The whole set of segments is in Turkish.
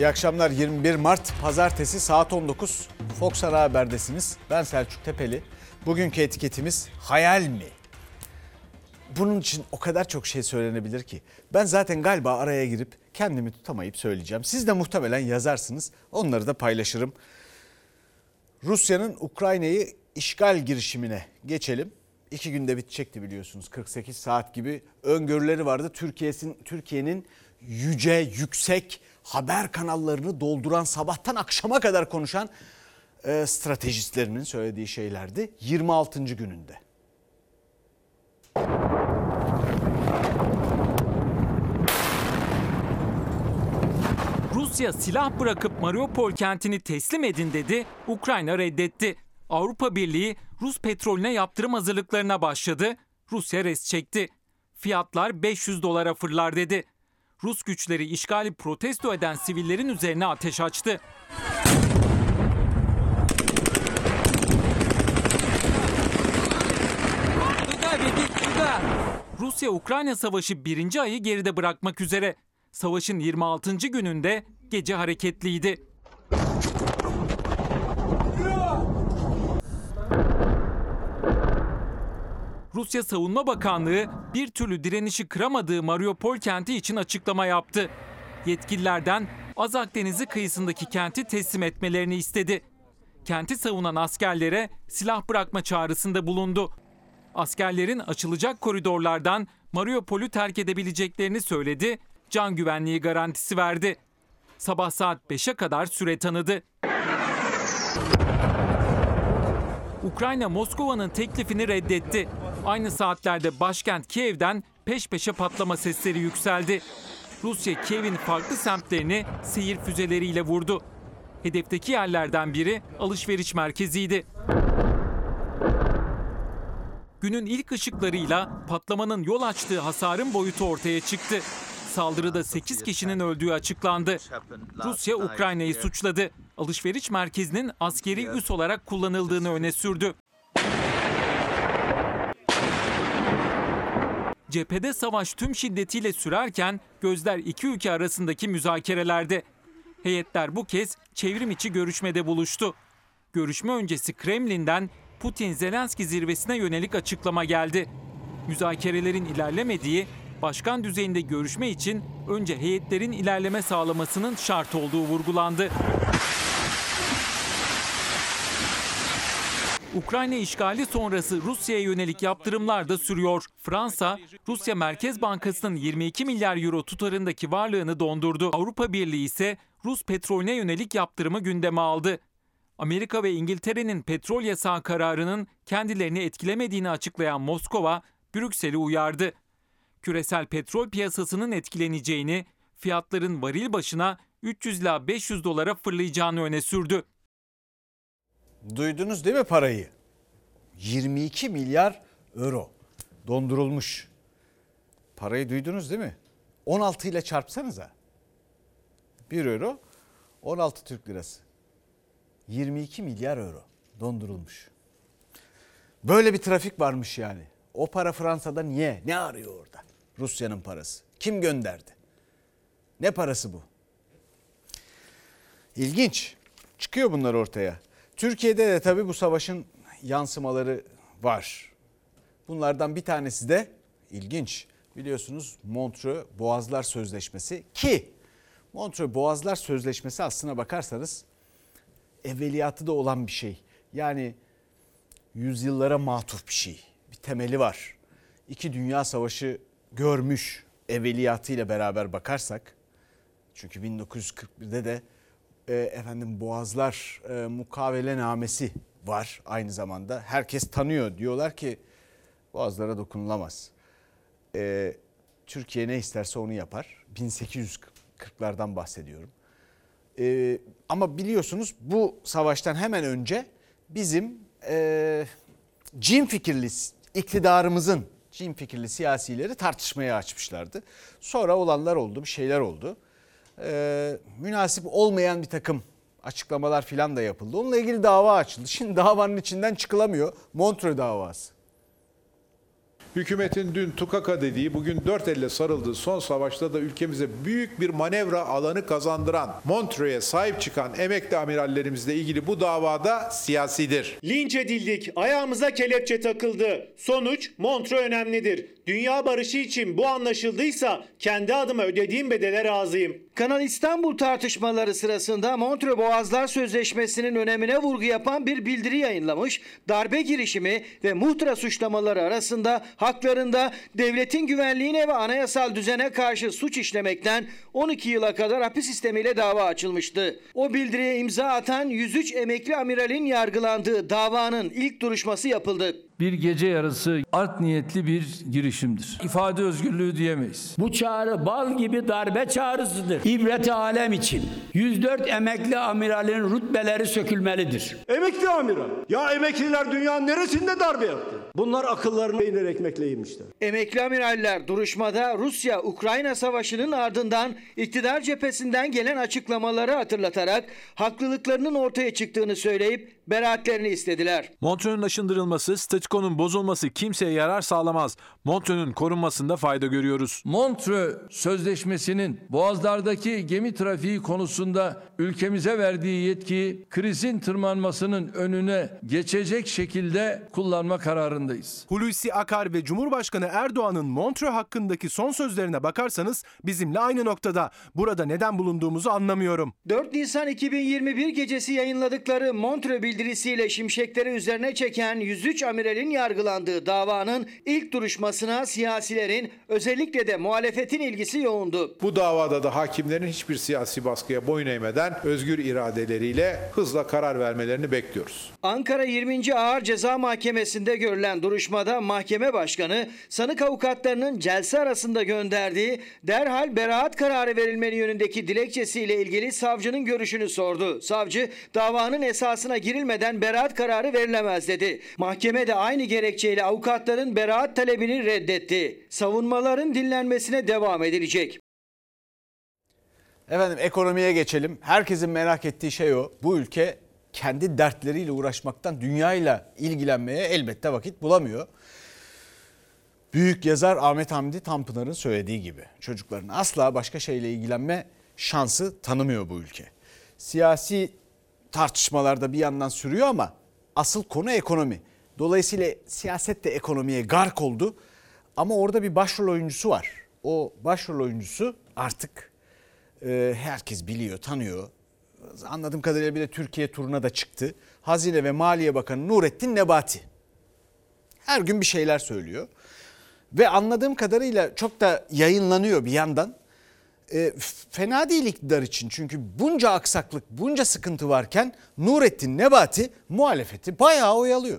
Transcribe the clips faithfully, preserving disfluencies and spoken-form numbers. İyi akşamlar. yirmi bir Mart Pazartesi saat on dokuz. Fox Haber'desiniz. Ben Selçuk Tepeli. Bugünkü etiketimiz hayal mi? Bunun için o kadar çok şey söylenebilir ki. Ben zaten galiba araya girip kendimi tutamayıp söyleyeceğim. Siz de muhtemelen yazarsınız. Onları da paylaşırım. Rusya'nın Ukrayna'yı işgal girişimine geçelim. İki günde bitecekti biliyorsunuz. kırk sekiz saat gibi öngörüleri vardı. Türkiye'sin, Türkiye'nin yüce, yüksek haber kanallarını dolduran, sabahtan akşama kadar konuşan e, stratejistlerinin söylediği şeylerdi. yirmi altıncı gününde. Rusya silah bırakıp Mariupol kentini teslim edin dedi, Ukrayna reddetti. Avrupa Birliği Rus petrolüne yaptırım hazırlıklarına başladı, Rusya res çekti. Fiyatlar beş yüz dolara fırlar dedi. Rus güçleri işgali protesto eden sivillerin üzerine ateş açtı. Rusya-Ukrayna savaşı birinci ayı geride bırakmak üzere. Savaşın yirmi altıncı gününde gece hareketliydi. Rusya Savunma Bakanlığı bir türlü direnişi kıramadığı Mariupol kenti için açıklama yaptı. Yetkililerden Azak Denizi kıyısındaki kenti teslim etmelerini istedi. Kenti savunan askerlere silah bırakma çağrısında bulundu. Askerlerin açılacak koridorlardan Mariupol'ü terk edebileceklerini söyledi, can güvenliği garantisi verdi. Sabah saat beşe kadar süre tanıdı. Ukrayna Moskova'nın teklifini reddetti. Aynı saatlerde başkent Kiev'den peş peşe patlama sesleri yükseldi. Rusya Kiev'in farklı semtlerini seyir füzeleriyle vurdu. Hedefteki yerlerden biri alışveriş merkeziydi. Günün ilk ışıklarıyla patlamanın yol açtığı hasarın boyutu ortaya çıktı. Saldırıda sekiz kişinin öldüğü açıklandı. Rusya Ukrayna'yı suçladı. Alışveriş merkezinin askeri üs olarak kullanıldığını öne sürdü. Cephede savaş tüm şiddetiyle sürerken gözler iki ülke arasındaki müzakerelerde. Heyetler bu kez çevrim içi görüşmede buluştu. Görüşme öncesi Kremlin'den Putin-Zelenski zirvesine yönelik açıklama geldi. Müzakerelerin ilerlemediği, başkan düzeyinde görüşme için önce heyetlerin ilerleme sağlamasının şart olduğu vurgulandı. Ukrayna işgali sonrası Rusya'ya yönelik yaptırımlar da sürüyor. Fransa, Rusya Merkez Bankası'nın yirmi iki milyar euro tutarındaki varlığını dondurdu. Avrupa Birliği ise Rus petrolüne yönelik yaptırımı gündeme aldı. Amerika ve İngiltere'nin petrol yasağı kararının kendilerini etkilemediğini açıklayan Moskova, Brüksel'i uyardı. Küresel petrol piyasasının etkileneceğini, fiyatların varil başına üç yüz ila beş yüz dolara fırlayacağını öne sürdü. Duydunuz değil mi parayı? yirmi iki milyar euro dondurulmuş. Parayı duydunuz değil mi? on altı ile çarpsanıza. bir euro on altı Türk lirası. yirmi iki milyar euro dondurulmuş. Böyle bir trafik varmış yani. O para Fransa'da niye? Ne arıyor orada? Rusya'nın parası. Kim gönderdi? Ne parası bu? İlginç. Çıkıyor bunlar ortaya. Türkiye'de de tabii bu savaşın yansımaları var. Bunlardan bir tanesi de ilginç. Biliyorsunuz Montreux-Boğazlar Sözleşmesi ki Montreux-Boğazlar Sözleşmesi aslına bakarsanız evveliyatı da olan bir şey. Yani yüzyıllara matuf bir şey. Bir temeli var. İki Dünya Savaşı görmüş evveliyatıyla beraber bakarsak. Çünkü bin dokuz yüz kırk birde de efendim Boğazlar e, mukavelenamesi var aynı zamanda. Herkes tanıyor. Diyorlar ki Boğazlara dokunulamaz. E, Türkiye ne isterse onu yapar. bin sekiz yüz kırklardan bahsediyorum. E, ama biliyorsunuz bu savaştan hemen önce bizim e, cin fikirli iktidarımızın cin fikirli siyasileri tartışmaya açmışlardı. Sonra olanlar oldu, bir şeyler oldu. Ee, münasip olmayan bir takım açıklamalar filan da yapıldı. Onunla ilgili dava açıldı. Şimdi davanın içinden çıkılamıyor. Montreux davası. Hükümetin dün tukaka dediği, bugün dört elle sarıldığı son savaşta da ülkemize büyük bir manevra alanı kazandıran, Montreux'e sahip çıkan emekli amirallerimizle ilgili bu davada siyasidir. Linç edildik, ayağımıza kelepçe takıldı. Sonuç Montreux önemlidir. Dünya barışı için bu anlaşıldıysa kendi adıma ödediğim bedele razıyım. Kanal İstanbul tartışmaları sırasında Montreux-Boğazlar Sözleşmesi'nin önemine vurgu yapan bir bildiri yayınlamış, darbe girişimi ve muhtıra suçlamaları arasında haklarında devletin güvenliğine ve anayasal düzene karşı suç işlemekten on iki yıla kadar hapis sistemiyle dava açılmıştı. O bildiriye imza atan yüz üç emekli amiralin yargılandığı davanın ilk duruşması yapıldı. Bir gece yarısı art niyetli bir girişimdir. İfade özgürlüğü diyemeyiz. Bu çağrı bal gibi darbe çağrısıdır. İbreti alem için yüz dört emekli amiralin rütbeleri sökülmelidir. Emekli amiral. Ya emekliler dünyanın neresinde darbe yaptı? Bunlar akıllarını peynir ekmekle yemişler. Emekli amiraller duruşmada Rusya-Ukrayna savaşının ardından iktidar cephesinden gelen açıklamaları hatırlatarak haklılıklarının ortaya çıktığını söyleyip beraatlerini istediler. Montreux'un aşındırılması, statükonun bozulması kimseye yarar sağlamaz. Montreux'un korunmasında fayda görüyoruz. Montreux Sözleşmesi'nin boğazlardaki gemi trafiği konusunda ülkemize verdiği yetkiyi krizin tırmanmasının önüne geçecek şekilde kullanma kararındayız. Hulusi Akar ve Cumhurbaşkanı Erdoğan'ın Montreux hakkındaki son sözlerine bakarsanız bizimle aynı noktada. Burada neden bulunduğumuzu anlamıyorum. dört Nisan iki bin yirmi bir gecesi yayınladıkları Montreux bildirisi Bildirisiyle şimşekleri üzerine çeken yüz üç amiralin yargılandığı davanın ilk duruşmasına siyasilerin, özellikle de muhalefetin ilgisi yoğundu. Bu davada da hakimlerin hiçbir siyasi baskıya boyun eğmeden özgür iradeleriyle hızla karar vermelerini bekliyoruz. Ankara yirminci Ağır Ceza Mahkemesi'nde görülen duruşmada mahkeme başkanı, sanık avukatlarının celse arasında gönderdiği derhal beraat kararı verilmeli yönündeki dilekçesiyle ilgili savcının görüşünü sordu. Savcı, davanın esasına girilmedi. Verilmeden beraat kararı verilemez dedi. Mahkeme de aynı gerekçeyle avukatların beraat talebini reddetti. Savunmaların dinlenmesine devam edilecek. Efendim, ekonomiye geçelim. Herkesin merak ettiği şey o. Bu ülke kendi dertleriyle uğraşmaktan dünyayla ilgilenmeye elbette vakit bulamıyor. Büyük yazar Ahmet Hamdi Tanpınar'ın söylediği gibi çocukların asla başka şeyle ilgilenme şansı tanımıyor bu ülke. Siyasi tartışmalarda bir yandan sürüyor ama asıl konu ekonomi. Dolayısıyla siyaset de ekonomiye gark oldu. Ama orada bir başrol oyuncusu var. O başrol oyuncusu artık e, herkes biliyor, tanıyor. Anladığım kadarıyla bir de Türkiye turuna da çıktı. Hazine ve Maliye Bakanı Nurettin Nebati. Her gün bir şeyler söylüyor. Ve anladığım kadarıyla çok da yayınlanıyor bir yandan. E, fena değil iktidar için, çünkü bunca aksaklık, bunca sıkıntı varken Nurettin Nebati muhalefeti bayağı oyalıyor.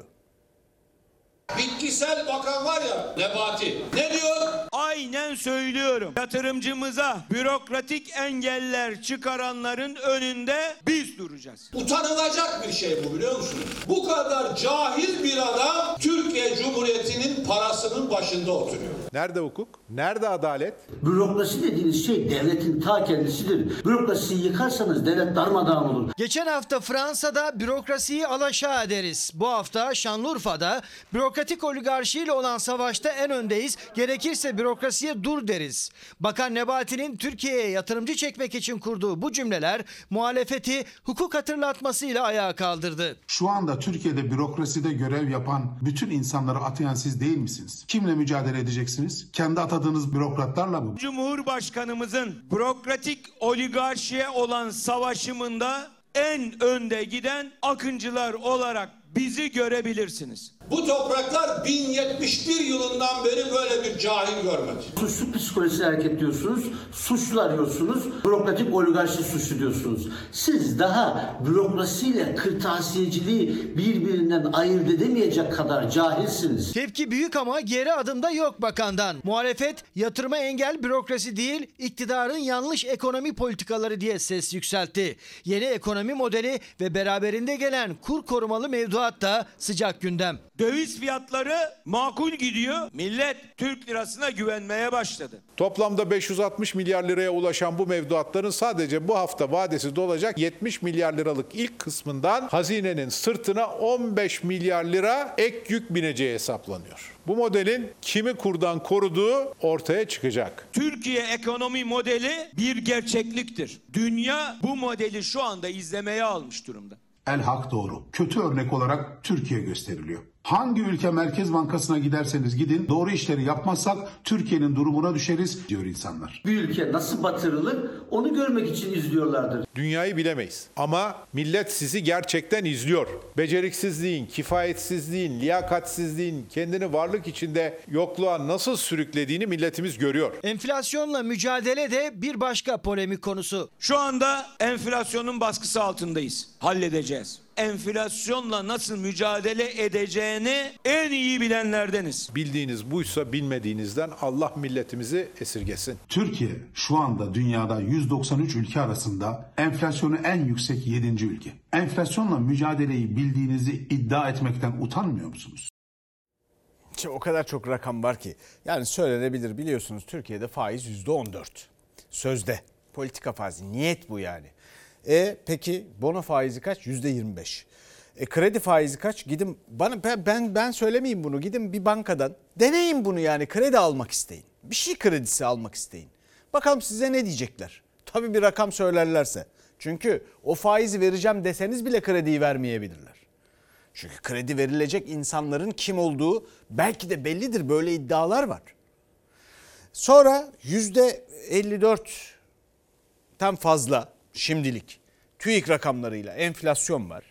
Bitkisel bakan var ya Nebati, ne diyor? Aynen söylüyorum. Yatırımcımıza bürokratik engeller çıkaranların önünde biz duracağız. Utanılacak bir şey bu, biliyor musunuz? Bu kadar cahil bir adam Türkiye Cumhuriyeti'nin parasının başında oturuyor. Nerede hukuk? Nerede adalet? Bürokrasi dediğiniz şey devletin ta kendisidir. Bürokrasiyi yıkarsanız devlet darmadağın olur. Geçen hafta Fransa'da bürokrasiyi alaşağı ederiz. Bu hafta Şanlıurfa'da bürokratik oligarşiyle olan savaşta en öndeyiz. Gerekirse bürokrasiye dur deriz. Bakan Nebati'nin Türkiye'ye yatırımcı çekmek için kurduğu bu cümleler muhalefeti hukuk hatırlatmasıyla ayağa kaldırdı. Şu anda Türkiye'de bürokraside görev yapan bütün insanları atayan siz değil misiniz? Kimle mücadele edeceksiniz? Kendi atadığınız bürokratlarla mı? Cumhurbaşkanımızın bürokratik oligarşiye olan savaşımında en önde giden akıncılar olarak bizi görebilirsiniz. Bu topraklar bin yetmiş bir yılından beri böyle bir cahil görmedi. Suçlu psikolojisi hareket diyorsunuz, suçlu arıyorsunuz, bürokratik oligarşi suçlu diyorsunuz. Siz daha bürokrasiyle kırtasiyeciliği birbirinden ayırt edemeyecek kadar cahilsiniz. Tepki büyük ama geri adımda yok bakandan. Muhalefet yatırıma engel bürokrasi değil, iktidarın yanlış ekonomi politikaları diye ses yükseltti. Yeni ekonomi modeli ve beraberinde gelen kur korumalı mevduat da sıcak gündem. Döviz fiyatları makul gidiyor. Millet Türk lirasına güvenmeye başladı. Toplamda beş yüz altmış milyar liraya ulaşan bu mevduatların sadece bu hafta vadesi dolacak yetmiş milyar liralık ilk kısmından hazinenin sırtına on beş milyar lira ek yük bineceği hesaplanıyor. Bu modelin kimi kurdan koruduğu ortaya çıkacak. Türkiye ekonomi modeli bir gerçekliktir. Dünya bu modeli şu anda izlemeye almış durumda. El hak doğru. Kötü örnek olarak Türkiye gösteriliyor. Hangi ülke Merkez Bankası'na giderseniz gidin, doğru işleri yapmazsak Türkiye'nin durumuna düşeriz diyor insanlar. Bir ülke nasıl batırılır onu görmek için izliyorlardır. Dünyayı bilemeyiz ama millet sizi gerçekten izliyor. Beceriksizliğin, kifayetsizliğin, liyakatsizliğin kendini varlık içinde yokluğa nasıl sürüklediğini milletimiz görüyor. Enflasyonla mücadele de bir başka polemik konusu. Şu anda enflasyonun baskısı altındayız. Halledeceğiz. Enflasyonla nasıl mücadele edeceğini en iyi bilenlerdeniz. Bildiğiniz buysa bilmediğinizden Allah milletimizi esirgesin. Türkiye şu anda dünyada yüz doksan üç ülke arasında enflasyonu en yüksek yedinci ülke. Enflasyonla mücadeleyi bildiğinizi iddia etmekten utanmıyor musunuz? Şimdi o kadar çok rakam var ki. Yani söylenebilir, biliyorsunuz Türkiye'de faiz yüzde on dört. Sözde. Politika faizi. Niyet bu yani. E peki bono faizi kaç? yüzde yirmi beş. E kredi faizi kaç? Gidin bana ben ben ben söylemeyeyim bunu. Gidin bir bankadan deneyin bunu yani, kredi almak isteyin. Bir şey kredisi almak isteyin. Bakalım size ne diyecekler. Tabii bir rakam söylerlerse. Çünkü o faizi vereceğim deseniz bile krediyi vermeyebilirler. Çünkü kredi verilecek insanların kim olduğu belki de bellidir. Böyle iddialar var. Sonra yüzde elli dörtten fazla şimdilik TÜİK rakamlarıyla enflasyon var.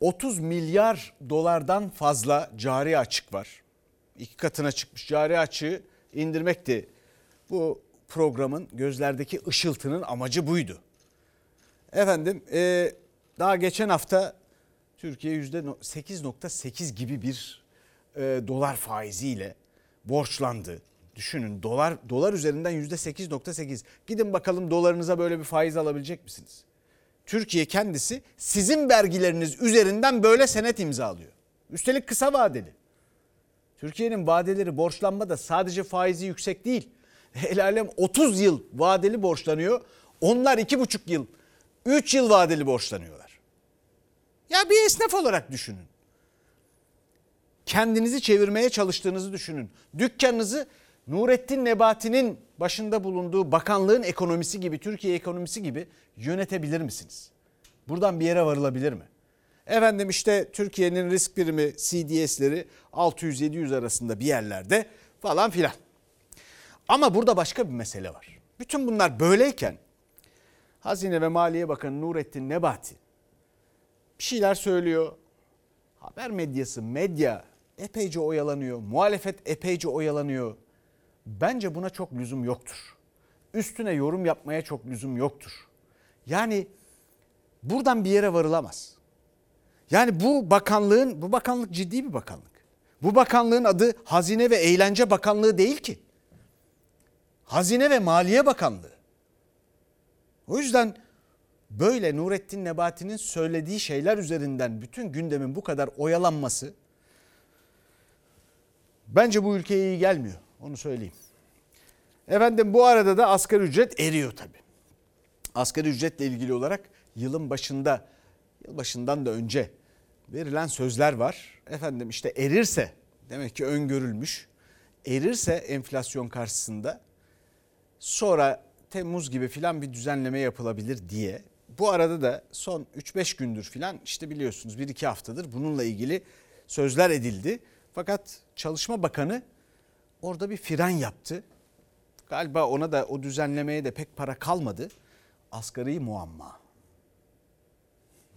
otuz milyar dolardan fazla cari açık var. İki katına çıkmış. Cari açığı indirmekti. Bu programın gözlerdeki ışıltının amacı buydu. Efendim ee, daha geçen hafta Türkiye yüzde sekiz virgül sekiz gibi bir e, dolar faiziyle borçlandı. Düşünün, dolar dolar üzerinden yüzde sekiz virgül sekiz. Gidin bakalım dolarınıza böyle bir faiz alabilecek misiniz? Türkiye kendisi sizin vergileriniz üzerinden böyle senet imzalıyor. Üstelik kısa vadeli. Türkiye'nin vadeleri, borçlanma da sadece faizi yüksek değil. El alem otuz yıl vadeli borçlanıyor. Onlar iki buçuk yıl, üç yıl vadeli borçlanıyorlar. Ya bir esnaf olarak düşünün. Kendinizi çevirmeye çalıştığınızı düşünün. Dükkanınızı Nurettin Nebati'nin başında bulunduğu bakanlığın ekonomisi gibi, Türkiye ekonomisi gibi yönetebilir misiniz? Buradan bir yere varılabilir mi? Efendim işte Türkiye'nin risk primi, C D S'leri altı yüz yedi yüz arasında bir yerlerde falan filan. Ama burada başka bir mesele var. Bütün bunlar böyleyken Hazine ve Maliye Bakanı Nurettin Nebati bir şeyler söylüyor. Haber medyası, medya epeyce oyalanıyor. Muhalefet epeyce oyalanıyor. Bence buna çok lüzum yoktur. Üstüne yorum yapmaya çok lüzum yoktur. Yani buradan bir yere varılamaz. Yani bu bakanlığın, bu bakanlık ciddi bir bakanlık. Bu bakanlığın adı Hazine ve Eğlence Bakanlığı değil ki. Hazine ve Maliye Bakanlığı. O yüzden böyle Nurettin Nebati'nin söylediği şeyler üzerinden bütün gündemin bu kadar oyalanması bence bu ülkeye iyi gelmiyor. Onu söyleyeyim. Efendim bu arada da asgari ücret eriyor tabii. Asgari ücretle ilgili olarak yılın başında, yıl başından da önce verilen sözler var. Efendim işte erirse, demek ki öngörülmüş, erirse enflasyon karşısında sonra Temmuz gibi filan bir düzenleme yapılabilir diye. Bu arada da son üç beş gündür filan işte biliyorsunuz bir iki haftadır bununla ilgili sözler edildi. Fakat Çalışma Bakanı orada bir fren yaptı. Galiba ona da, o düzenlemeye de pek para kalmadı. Asgari muamma.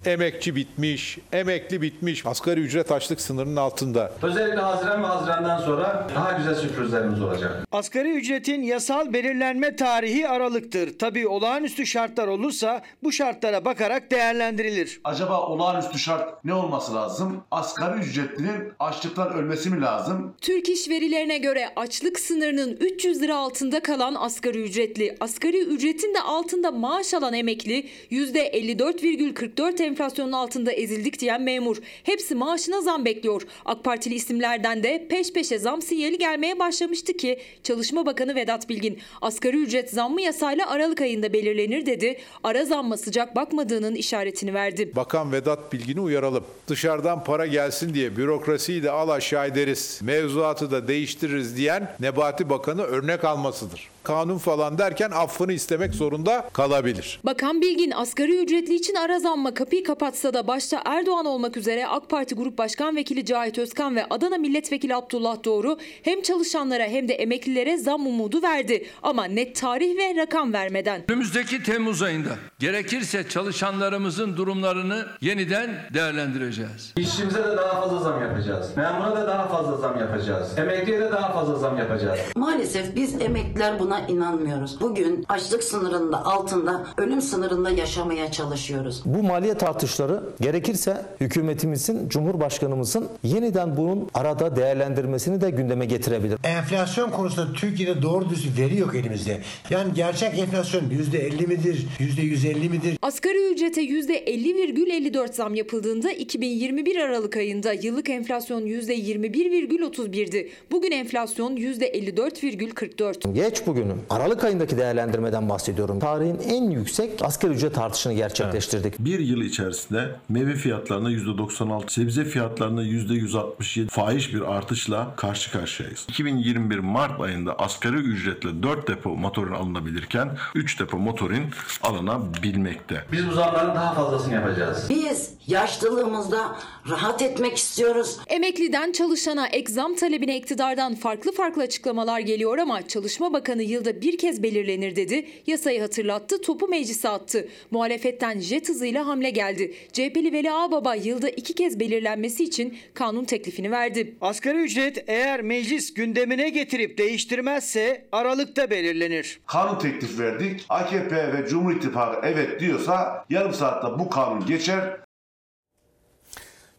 Emekçi bitmiş, emekli bitmiş. Asgari ücret açlık sınırının altında. Özellikle Haziran ve Haziran'dan sonra daha güzel sürprizlerimiz olacak. Asgari ücretin yasal belirlenme tarihi Aralık'tır. Tabii olağanüstü şartlar olursa bu şartlara bakarak değerlendirilir. Acaba olağanüstü şart ne olması lazım? Asgari ücretlinin açlıktan ölmesi mi lazım? Türk İş verilerine göre açlık sınırının üç yüz lira altında kalan asgari ücretli, asgari ücretin de altında maaş alan emekli yüzde elli dört virgül kırk dört enflasyonun altında ezildik diyen memur. Hepsi maaşına zam bekliyor. AK Partili isimlerden de peş peşe zam sinyali gelmeye başlamıştı ki Çalışma Bakanı Vedat Bilgin asgari ücret zammı yasayla Aralık ayında belirlenir dedi. Ara zamma sıcak bakmadığının işaretini verdi. Bakan Vedat Bilgin'i uyaralım. Dışarıdan para gelsin diye bürokrasiyi de al aşağı ederiz, mevzuatı da değiştiririz diyen Nebati Bakanı örnek almasıdır. Kanun falan derken affını istemek zorunda kalabilir. Bakan Bilgin asgari ücretli için ara zamma kapıyı kapatsa da başta Erdoğan olmak üzere AK Parti Grup Başkan Vekili Cahit Özkan ve Adana Milletvekili Abdullah Doğru hem çalışanlara hem de emeklilere zam umudu verdi. Ama net tarih ve rakam vermeden. Önümüzdeki Temmuz ayında gerekirse çalışanlarımızın durumlarını yeniden değerlendireceğiz. İşçimize de daha fazla zam yapacağız. Memura da daha fazla zam yapacağız. Emekliye de daha fazla zam yapacağız. Maalesef biz emekliler buna inanmıyoruz. Bugün açlık sınırında altında, ölüm sınırında yaşamaya çalışıyoruz. Bu maliyet artışları gerekirse hükümetimizin, Cumhurbaşkanımızın yeniden bunun arada değerlendirmesini de gündeme getirebilir. Enflasyon konusunda Türkiye'de doğru düzgün veri yok elimizde. Yani gerçek enflasyon yüzde elli midir, yüzde yüz elli midir? Asgari ücrete yüzde elli virgül elli dört zam yapıldığında iki bin yirmi bir Aralık ayında yıllık enflasyon yüzde yirmi bir virgül otuz bir'di. Bugün enflasyon yüzde elli dört virgül kırk dört. Geç bugünü. Aralık ayındaki değerlendirmeden bahsediyorum. Tarihin en yüksek asgari ücret artışını gerçekleştirdik. Evet. Bir yıl içerisinde meyve fiyatlarına yüzde doksan altı, sebze fiyatlarına yüzde yüz altmış yedi fahiş bir artışla karşı karşıyayız. iki bin yirmi bir Mart ayında asgari ücretle dört depo motorin alınabilirken üç depo motorin alınabilmekte. Biz bu zamların daha fazlasını yapacağız. Biz yaşlılığımızda rahat etmek istiyoruz. Emekliden çalışana, ek zam talebine iktidardan farklı farklı açıklamalar geliyor ama Çalışma Bakanı yılda bir kez belirlenir dedi. Yasayı hatırlattı, topu meclise attı. Muhalefetten jet hızıyla hamle geldi. C H P'li Veli Ağbaba yılda iki kez belirlenmesi için kanun teklifini verdi. Asgari ücret eğer meclis gündemine getirip değiştirmezse Aralık'ta belirlenir. Kanun teklif verdik. A K P ve Cumhur İttifakı evet diyorsa yarım saatte bu kanun geçer.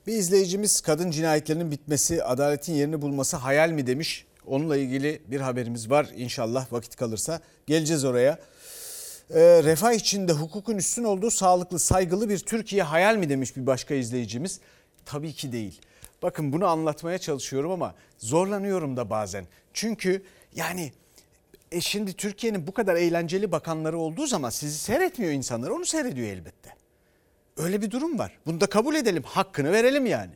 Bir izleyicimiz kadın cinayetlerinin bitmesi, adaletin yerini bulması hayal mi demiş. Onunla ilgili bir haberimiz var inşallah vakit kalırsa. Geleceğiz oraya. E, refah içinde hukukun üstün olduğu sağlıklı, saygılı bir Türkiye hayal mi demiş bir başka izleyicimiz. Tabii ki değil. Bakın bunu anlatmaya çalışıyorum ama zorlanıyorum da bazen. Çünkü yani e şimdi Türkiye'nin bu kadar eğlenceli bakanları olduğu zaman sizi seyretmiyor insanlar, onu seyrediyor elbette. Öyle bir durum var. Bunu da kabul edelim, hakkını verelim yani.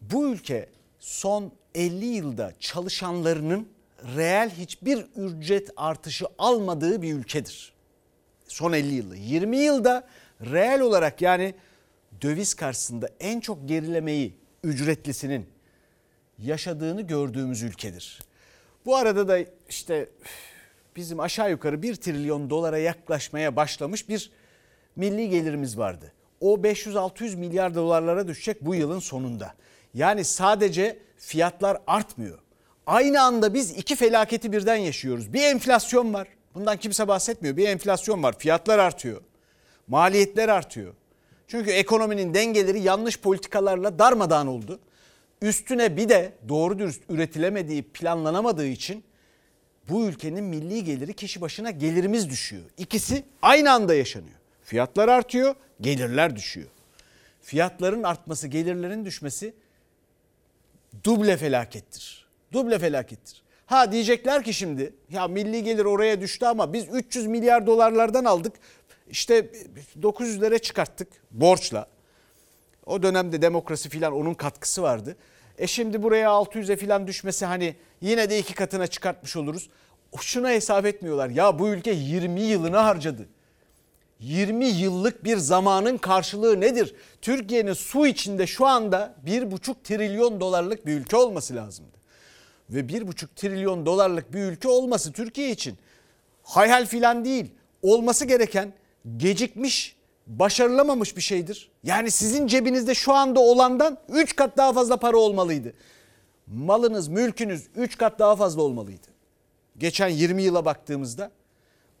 Bu ülke son elli yılda çalışanlarının reel hiçbir ücret artışı almadığı bir ülkedir. Son elli yılda. yirmi yılda reel olarak yani döviz karşısında en çok gerilemeyi ücretlisinin yaşadığını gördüğümüz ülkedir. Bu arada da işte bizim aşağı yukarı bir trilyon dolara yaklaşmaya başlamış bir milli gelirimiz vardı. O beş yüz altı yüz milyar dolarlara düşecek bu yılın sonunda. Yani sadece fiyatlar artmıyor. Aynı anda biz iki felaketi birden yaşıyoruz. Bir enflasyon var. Bundan kimse bahsetmiyor. Bir enflasyon var. Fiyatlar artıyor. Maliyetler artıyor. Çünkü ekonominin dengeleri yanlış politikalarla darmadağın oldu. Üstüne bir de doğru dürüst üretilemediği, planlanamadığı için bu ülkenin milli geliri kişi başına gelirimiz düşüyor. İkisi aynı anda yaşanıyor. Fiyatlar artıyor, gelirler düşüyor. Fiyatların artması, gelirlerin düşmesi duble felakettir. Duble felakettir. Ha diyecekler ki şimdi ya milli gelir oraya düştü ama biz üç yüz milyar dolarlardan aldık. İşte dokuz yüzlere çıkarttık borçla. O dönemde demokrasi filan onun katkısı vardı. E şimdi buraya altı yüze filan düşmesi hani yine de iki katına çıkartmış oluruz. Şuna hesap etmiyorlar. Ya bu ülke yirmi yılını harcadı. yirmi yıllık bir zamanın karşılığı nedir? Türkiye'nin su içinde şu anda bir buçuk trilyon dolarlık bir ülke olması lazımdı. Ve bir buçuk trilyon dolarlık bir ülke olması Türkiye için hayal filan değil. Olması gereken gecikmiş, başarılamamış bir şeydir. Yani sizin cebinizde şu anda olandan üç kat daha fazla para olmalıydı. Malınız, mülkünüz üç kat daha fazla olmalıydı. Geçen yirmi yıla baktığımızda.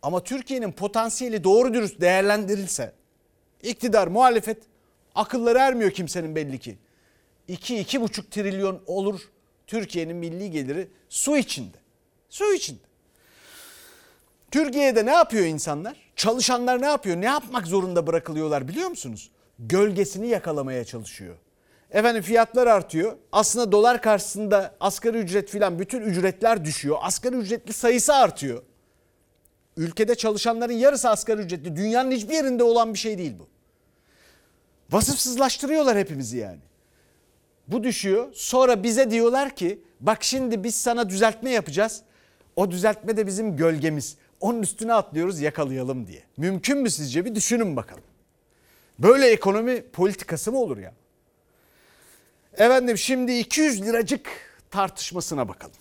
Ama Türkiye'nin potansiyeli doğru dürüst değerlendirilse, iktidar, muhalefet akılları ermiyor kimsenin belli ki. iki iki buçuk trilyon olur Türkiye'nin milli geliri su içinde. Su içinde. Türkiye'de ne yapıyor insanlar? Çalışanlar ne yapıyor? Ne yapmak zorunda bırakılıyorlar biliyor musunuz? gölgesini yakalamaya çalışıyor. Efendim fiyatlar artıyor. Aslında dolar karşısında asgari ücret filan bütün ücretler düşüyor. Asgari ücretli sayısı artıyor. Ülkede çalışanların yarısı asgari ücretli. Dünyanın hiçbir yerinde olan bir şey değil bu. Vasıfsızlaştırıyorlar hepimizi yani. Bu düşüyor. Sonra bize diyorlar ki bak şimdi biz sana düzeltme yapacağız. O düzeltme de bizim gölgemiz. Onun üstüne atlıyoruz yakalayalım diye. Mümkün mü sizce? Bir düşünün bakalım. Böyle ekonomi politikası mı olur ya? Efendim şimdi iki yüz liracık tartışmasına bakalım.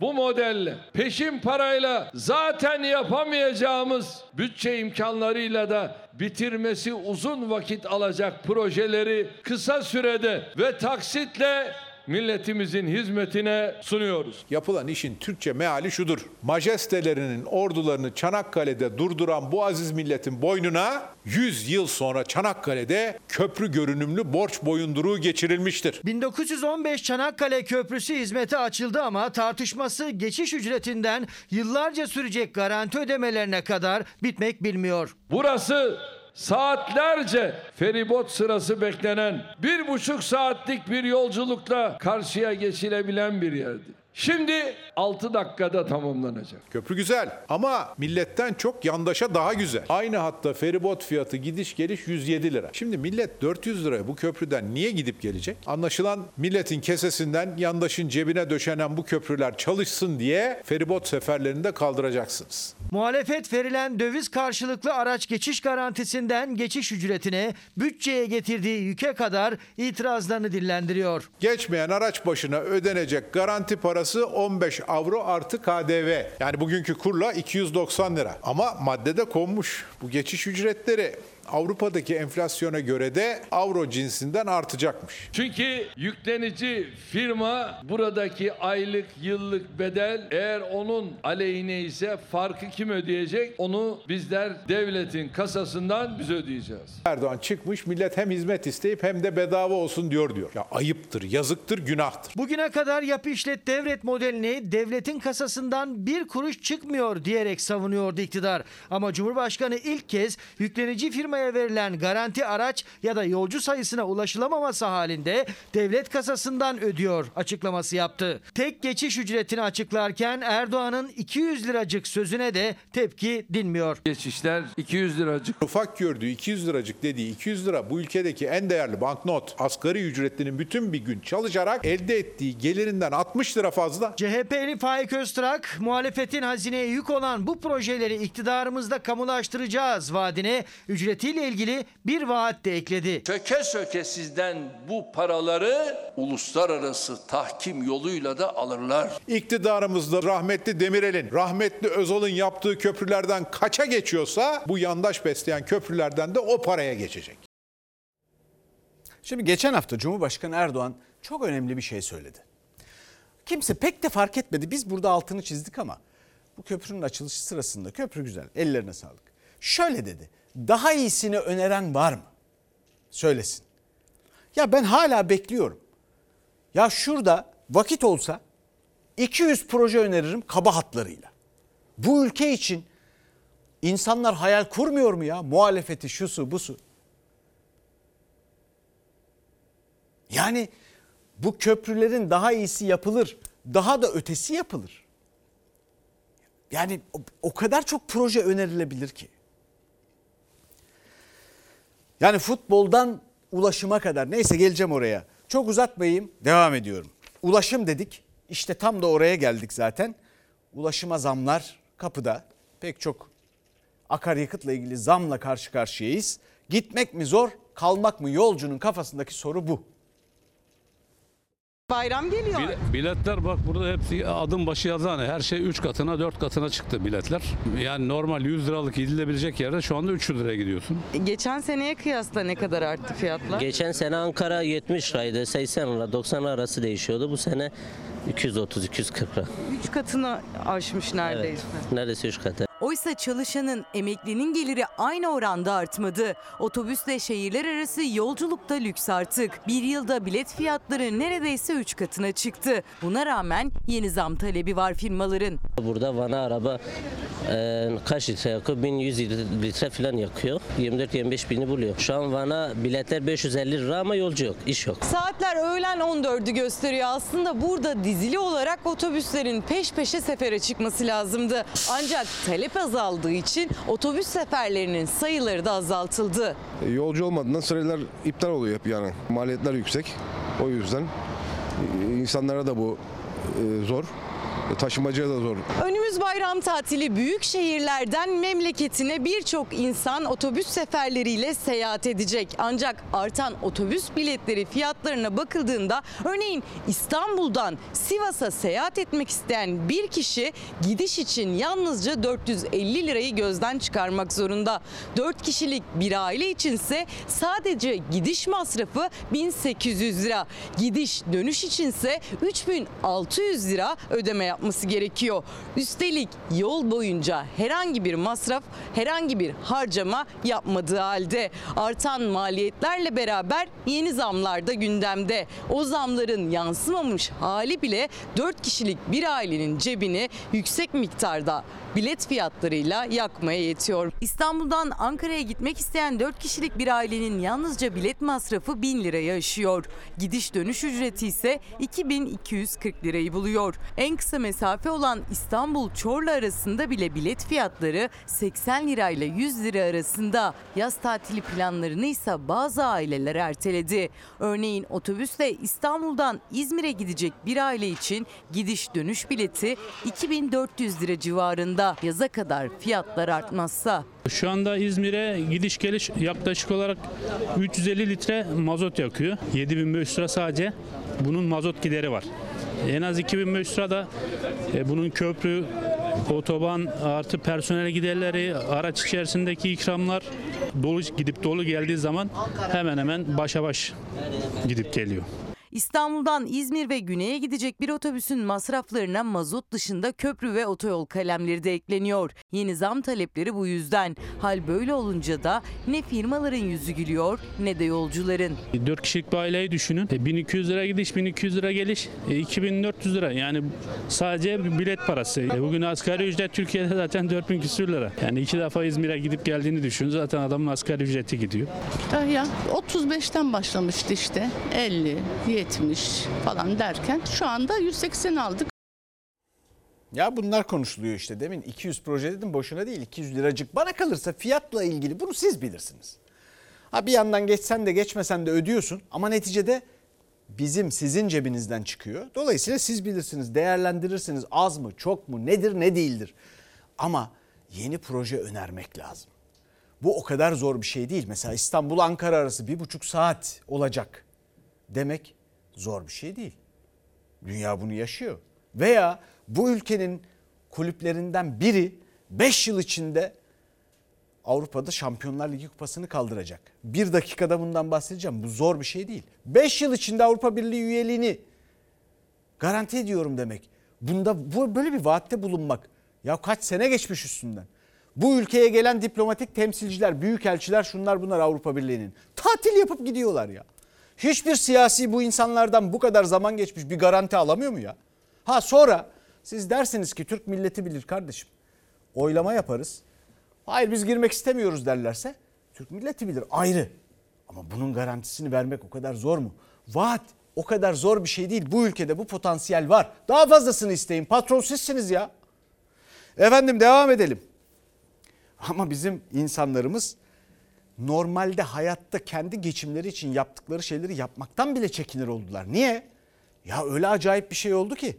Bu modelle peşin parayla zaten yapamayacağımız bütçe imkanlarıyla da bitirmesi uzun vakit alacak projeleri kısa sürede ve taksitle milletimizin hizmetine sunuyoruz. Yapılan işin Türkçe meali şudur. Majestelerinin ordularını Çanakkale'de durduran bu aziz milletin boynuna yüz yıl sonra Çanakkale'de köprü görünümlü borç boyunduruğu geçirilmiştir. bin dokuz yüz on beş Çanakkale Köprüsü hizmete açıldı ama tartışması geçiş ücretinden yıllarca sürecek garanti ödemelerine kadar bitmek bilmiyor. Burası saatlerce feribot sırası beklenen bir buçuk saatlik bir yolculukla karşıya geçilebilen bir yerdi. Şimdi altı dakikada tamamlanacak. Köprü güzel ama milletten çok yandaşa daha güzel. Aynı hatta feribot fiyatı gidiş geliş yüz yedi lira. Şimdi millet dört yüz liraya bu köprüden niye gidip gelecek? Anlaşılan milletin kesesinden yandaşın cebine döşenen bu köprüler çalışsın diye feribot seferlerini de kaldıracaksınız. Muhalefet verilen döviz karşılıklı araç geçiş garantisinden geçiş ücretine, bütçeye getirdiği yüke kadar itirazlarını dillendiriyor. Geçmeyen araç başına ödenecek garanti parası on beş avro artı K D V. Yani bugünkü kurla iki yüz doksan lira. Ama maddede konmuş bu geçiş ücretleri. Avrupa'daki enflasyona göre de avro cinsinden artacakmış. Çünkü yüklenici firma buradaki aylık yıllık bedel eğer onun aleyhine ise farkı kim ödeyecek? Onu bizler devletin kasasından biz ödeyeceğiz. Erdoğan çıkmış millet hem hizmet isteyip hem de bedava olsun diyor diyor. Ya ayıptır, yazıktır, günahtır. Bugüne kadar yapı işlet devret modelini devletin kasasından bir kuruş çıkmıyor diyerek savunuyordu iktidar. Ama Cumhurbaşkanı ilk kez yüklenici firma verilen garanti araç ya da yolcu sayısına ulaşılamaması halinde devlet kasasından ödüyor açıklaması yaptı. Tek geçiş ücretini açıklarken Erdoğan'ın iki yüz liracık sözüne de tepki dinmiyor. Geçişler iki yüz liracık. Ufak gördüğü iki yüz liracık dediği iki yüz lira bu ülkedeki en değerli banknot. Asgari ücretlinin bütün bir gün çalışarak elde ettiği gelirinden altmış lira fazla. C H P'li Faik Öztrak muhalefetin hazineye yük olan bu projeleri iktidarımızda kamulaştıracağız vaadine ücret ile ilgili bir vaat de ekledi. Söke söke sizden bu paraları uluslararası tahkim yoluyla da alırlar. İktidarımızda rahmetli Demirel'in, rahmetli Özal'ın yaptığı köprülerden kaça geçiyorsa bu yandaş besleyen köprülerden de o paraya geçecek. Şimdi geçen hafta Cumhurbaşkanı Erdoğan çok önemli bir şey söyledi. Kimse pek de fark etmedi. Biz burada altını çizdik ama bu köprünün açılışı sırasında köprü güzel. Ellerine sağlık. Şöyle dedi. Daha iyisini öneren var mı? Söylesin. Ya ben hala bekliyorum. Ya şurada vakit olsa iki yüz proje öneririm kaba hatlarıyla. Bu ülke için insanlar hayal kurmuyor mu ya? Muhalefeti şusu busu. Yani bu köprülerin daha iyisi yapılır, daha da ötesi yapılır. Yani o kadar çok proje önerilebilir ki. Yani futboldan ulaşıma kadar neyse geleceğim oraya. Çok uzatmayayım devam ediyorum. Ulaşım dedik işte tam da oraya geldik zaten. Ulaşıma zamlar kapıda pek çok akaryakıtla ilgili zamla karşı karşıyayız. Gitmek mi zor kalmak mı yolcunun kafasındaki soru bu. Bayram geliyor. Biletler bak burada hepsi adım başı yazan. Her şey üç katına dört katına çıktı biletler. Yani normal yüz liralık gidilebilecek yerde şu anda üç yüz liraya gidiyorsun. Geçen seneye kıyasla ne kadar arttı fiyatlar? Geçen sene Ankara yetmiş liraydı, seksen lira, doksan lira arası değişiyordu. Bu sene iki yüz otuz iki yüz kırk lira. üç katını aşmış neredeyse. Evet, neredeyse üç katı. Oysa çalışanın, emeklinin geliri aynı oranda artmadı. Otobüsle şehirler arası yolculukta lüks artık. Bir yılda bilet fiyatları neredeyse üç katına çıktı. Buna rağmen yeni zam talebi var firmaların. Burada Van'a araba e, kaç litre yakıyor? bin yüz litre falan yakıyor. yirmi dört yirmi beş bini buluyor. Şu an Van'a biletler beş yüz elli lira ama yolcu yok, iş yok. Saatler öğlen on dördü gösteriyor. Aslında burada dizili olarak otobüslerin peş peşe sefere çıkması lazımdı. Ancak talep azaldığı için otobüs seferlerinin sayıları da azaltıldı. E, yolcu olmadığından süreler iptal oluyor hep yani. Maliyetler yüksek. O yüzden insanlara da bu e, zor. Taşımacıya da zor. Önümüz bayram tatili, büyük şehirlerden memleketine birçok insan otobüs seferleriyle seyahat edecek. Ancak artan otobüs biletleri fiyatlarına bakıldığında örneğin İstanbul'dan Sivas'a seyahat etmek isteyen bir kişi gidiş için yalnızca dört yüz elli lirayı gözden çıkarmak zorunda. dört kişilik bir aile içinse sadece gidiş masrafı bin sekiz yüz lira. Gidiş dönüş içinse üç bin altı yüz lira ödeme yapacak. yapması gerekiyor. Üstelik yol boyunca herhangi bir masraf, herhangi bir harcama yapmadığı halde artan maliyetlerle beraber yeni zamlar da gündemde. O zamların yansımamış hali bile dört kişilik bir ailenin cebini yüksek miktarda bilet fiyatlarıyla yakmaya yetiyor. İstanbul'dan Ankara'ya gitmek isteyen dört kişilik bir ailenin yalnızca bilet masrafı bin lirayı aşıyor. Gidiş dönüş ücreti ise iki bin iki yüz kırk lirayı buluyor. En kısa mesafe olan İstanbul-Çorlu arasında bile bilet fiyatları seksen lirayla yüz lira arasında. Yaz tatili planlarını ise bazı aileler erteledi. Örneğin otobüsle İstanbul'dan İzmir'e gidecek bir aile için gidiş dönüş bileti iki bin dört yüz lira civarında. Yaza kadar fiyatlar artmazsa. Şu anda İzmir'e gidiş geliş yaklaşık olarak üç yüz elli litre mazot yakıyor. yedi bin beş yüz lira sadece bunun mazot gideri var. En az iki bin beş yüz lira da e, bunun köprü, otoban artı personel giderleri, araç içerisindeki ikramlar, dolu gidip dolu geldiği zaman hemen hemen başa baş gidip geliyor. İstanbul'dan İzmir ve güneye gidecek bir otobüsün masraflarına mazot dışında köprü ve otoyol kalemleri de ekleniyor. Yeni zam talepleri bu yüzden. Hal böyle olunca da ne firmaların yüzü gülüyor ne de yolcuların. dört kişilik bir aileyi düşünün. bin iki yüz lira gidiş, bin iki yüz lira geliş, iki bin dört yüz lira. Yani sadece bilet parası. Bugün asgari ücret Türkiye'de zaten dört bin küsür lira. Yani iki defa İzmir'e gidip geldiğini düşünün. Zaten adamın asgari ücreti gidiyor. Ya otuz beşten başlamıştı işte. elli, yetmiş falan derken şu anda yüz seksen aldık. Ya bunlar konuşuluyor işte, demin iki yüz proje dedim, boşuna değil, iki yüz liracık. Bana kalırsa fiyatla ilgili bunu siz bilirsiniz. Ha bir yandan geçsen de geçmesen de ödüyorsun ama neticede bizim sizin cebinizden çıkıyor. Dolayısıyla siz bilirsiniz, değerlendirirsiniz, az mı çok mu nedir ne değildir. Ama yeni proje önermek lazım. Bu o kadar zor bir şey değil. Mesela İstanbul Ankara arası bir buçuk saat olacak demek zor bir şey değil. Dünya bunu yaşıyor. Veya bu ülkenin kulüplerinden biri beş yıl içinde Avrupa'da Şampiyonlar Ligi kupasını kaldıracak. Bir dakikada bundan bahsedeceğim. Bu zor bir şey değil. beş yıl içinde Avrupa Birliği üyeliğini garanti ediyorum demek. Bunda bu, böyle bir vaatte bulunmak. Ya kaç sene geçmiş üstünden. Bu ülkeye gelen diplomatik temsilciler, büyükelçiler, şunlar bunlar Avrupa Birliği'nin. Tatil yapıp gidiyorlar ya. Hiçbir siyasi bu insanlardan bu kadar zaman geçmiş bir garanti alamıyor mu ya? Ha sonra siz dersiniz ki Türk milleti bilir kardeşim. Oylama yaparız. Hayır biz girmek istemiyoruz derlerse Türk milleti bilir ayrı. Ama bunun garantisini vermek o kadar zor mu? Vaat o kadar zor bir şey değil. Bu ülkede bu potansiyel var. Daha fazlasını isteyin. Patron sizsiniz ya. Efendim devam edelim. Ama bizim insanlarımız normalde hayatta kendi geçimleri için yaptıkları şeyleri yapmaktan bile çekinir oldular. Niye? Ya öyle acayip bir şey oldu ki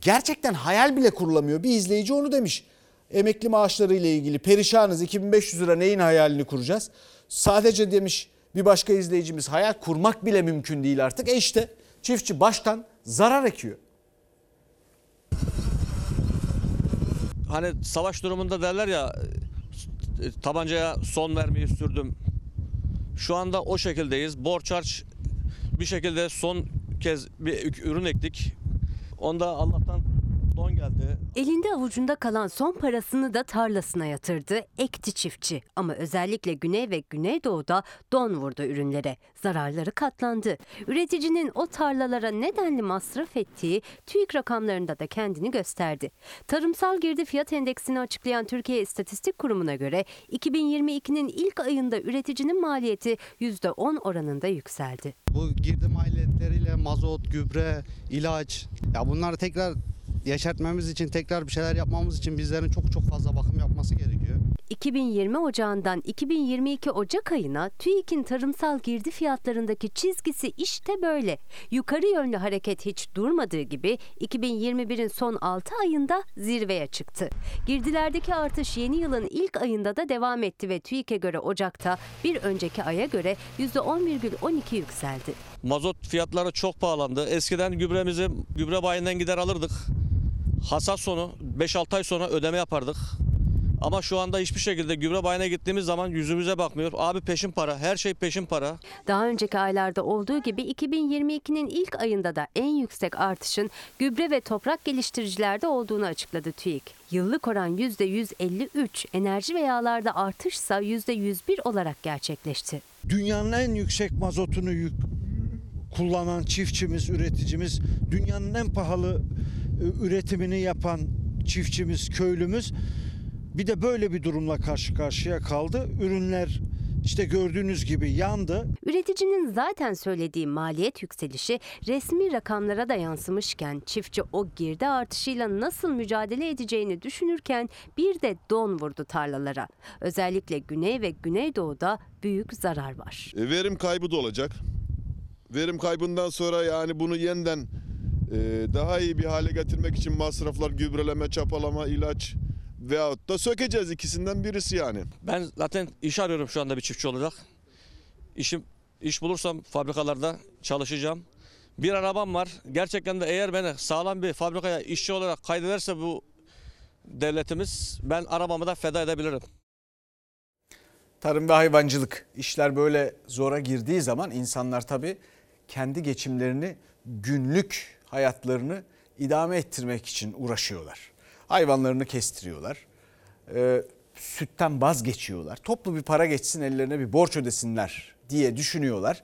gerçekten hayal bile kurulamıyor. Bir izleyici onu demiş. Emekli maaşları ile ilgili perişanız, iki bin beş yüz lira neyin hayalini kuracağız? Sadece demiş bir başka izleyicimiz, hayal kurmak bile mümkün değil artık. E işte çiftçi baştan zarar ekiyor. Hani savaş durumunda derler ya, tabancaya son mermiyi sürdüm. Şu anda o şekildeyiz. Borç harç bir şekilde son kez bir ürün ektik. Onda Allah'tan don geldi. Elinde avucunda kalan son parasını da tarlasına yatırdı, ekti çiftçi. Ama özellikle güney ve güneydoğuda don vurdu ürünlere. Zararları katlandı. Üreticinin o tarlalara nedenli masraf ettiği TÜİK rakamlarında da kendini gösterdi. Tarımsal girdi fiyat endeksini açıklayan Türkiye İstatistik Kurumu'na göre iki bin yirmi ikinin ilk ayında üreticinin maliyeti yüzde on oranında yükseldi. Bu girdi maliyetleriyle mazot, gübre, ilaç, ya bunlar tekrar yaşartmamız için, tekrar bir şeyler yapmamız için bizlerin çok çok fazla bakım yapması gerekiyor. iki bin yirmi Ocağı'ndan iki bin yirmi iki Ocak ayına TÜİK'in tarımsal girdi fiyatlarındaki çizgisi işte böyle. Yukarı yönlü hareket hiç durmadığı gibi iki bin yirmi birin son altı ayında zirveye çıktı. Girdilerdeki artış yeni yılın ilk ayında da devam etti ve TÜİK'e göre Ocak'ta bir önceki aya göre yüzde on virgül on iki yükseldi. Mazot fiyatları çok pahalandı. Eskiden gübremizi gübre bayinden gider alırdık. Hasat sonu beş altı ay sonra ödeme yapardık. Ama şu anda hiçbir şekilde gübre bayına gittiğimiz zaman yüzümüze bakmıyor. Abi peşin para, her şey peşin para. Daha önceki aylarda olduğu gibi iki bin yirmi ikinin ilk ayında da en yüksek artışın gübre ve toprak geliştiricilerde olduğunu açıkladı TÜİK. Yıllık oran yüzde yüz elli üç, enerji ve yağlarda artışsa yüzde yüz bir olarak gerçekleşti. Dünyanın en yüksek mazotunu yük kullanan çiftçimiz, üreticimiz, dünyanın en pahalı üretimini yapan çiftçimiz, köylümüz bir de böyle bir durumla karşı karşıya kaldı. Ürünler işte gördüğünüz gibi yandı. Üreticinin zaten söylediği maliyet yükselişi resmi rakamlara da yansımışken çiftçi o girdi artışıyla nasıl mücadele edeceğini düşünürken bir de don vurdu tarlalara. Özellikle güney ve güneydoğuda büyük zarar var. E, verim kaybı da olacak. Verim kaybından sonra yani bunu yeniden e, daha iyi bir hale getirmek için masraflar, gübreleme, çapalama, ilaç veyahut da sökeceğiz, ikisinden birisi yani. Ben zaten iş arıyorum şu anda, bir çiftçi olacak. İşim, iş bulursam fabrikalarda çalışacağım. Bir arabam var. Gerçekten de eğer beni sağlam bir fabrikaya işçi olarak kaydederse bu devletimiz, ben arabamı da feda edebilirim. Tarım ve hayvancılık, işler böyle zora girdiği zaman insanlar tabii kendi geçimlerini, günlük hayatlarını idame ettirmek için uğraşıyorlar. Hayvanlarını kestiriyorlar, e, sütten vazgeçiyorlar, toplu bir para geçsin ellerine bir borç ödesinler diye düşünüyorlar.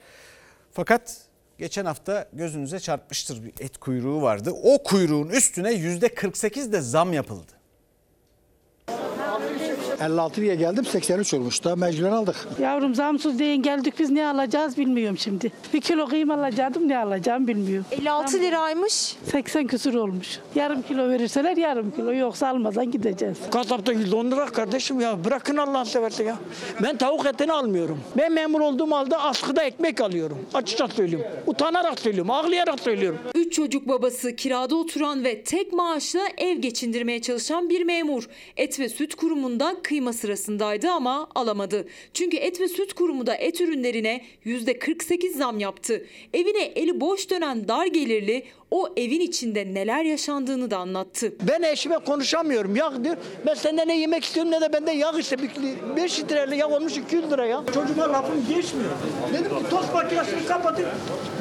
Fakat geçen hafta gözünüze çarpmıştır, bir et kuyruğu vardı. O kuyruğun üstüne yüzde kırk sekiz de zam yapıldı. elli altı liraya geldim, seksen üç olmuş, daha mecburen aldık. Yavrum zamsız deyin geldik, biz ne alacağız bilmiyorum şimdi. Bir kilo kıyma alacaktım, ne alacağım bilmiyorum. elli altı liraymış. seksen küsur olmuş. Yarım kilo verirseler yarım kilo, yoksa almadan gideceğiz. Kasapta on lira kardeşim ya, bırakın Allah'ını seversen ya. Ben tavuk etini almıyorum. Ben memur olduğum halde askıda ekmek alıyorum. Açıkça söylüyorum. Utanarak söylüyorum, ağlayarak söylüyorum. üç çocuk babası, kirada oturan ve tek maaşla ev geçindirmeye çalışan bir memur. Et ve Süt Kurumu'nda kıyma sırasındaydı ama alamadı. Çünkü Et ve Süt Kurumu da et ürünlerine yüzde kırk sekiz zam yaptı. Evine eli boş dönen dar gelirli o evin içinde neler yaşandığını da anlattı. Ben eşime konuşamıyorum. Yağ diyor. Ben senden ne yemek istiyorum ne de benden yağ işte. beş litreyle yağ olmuş iki yüz lira ya. Çocuğuma lafım geçmiyor. Dedim ki tost makinesini kapatın.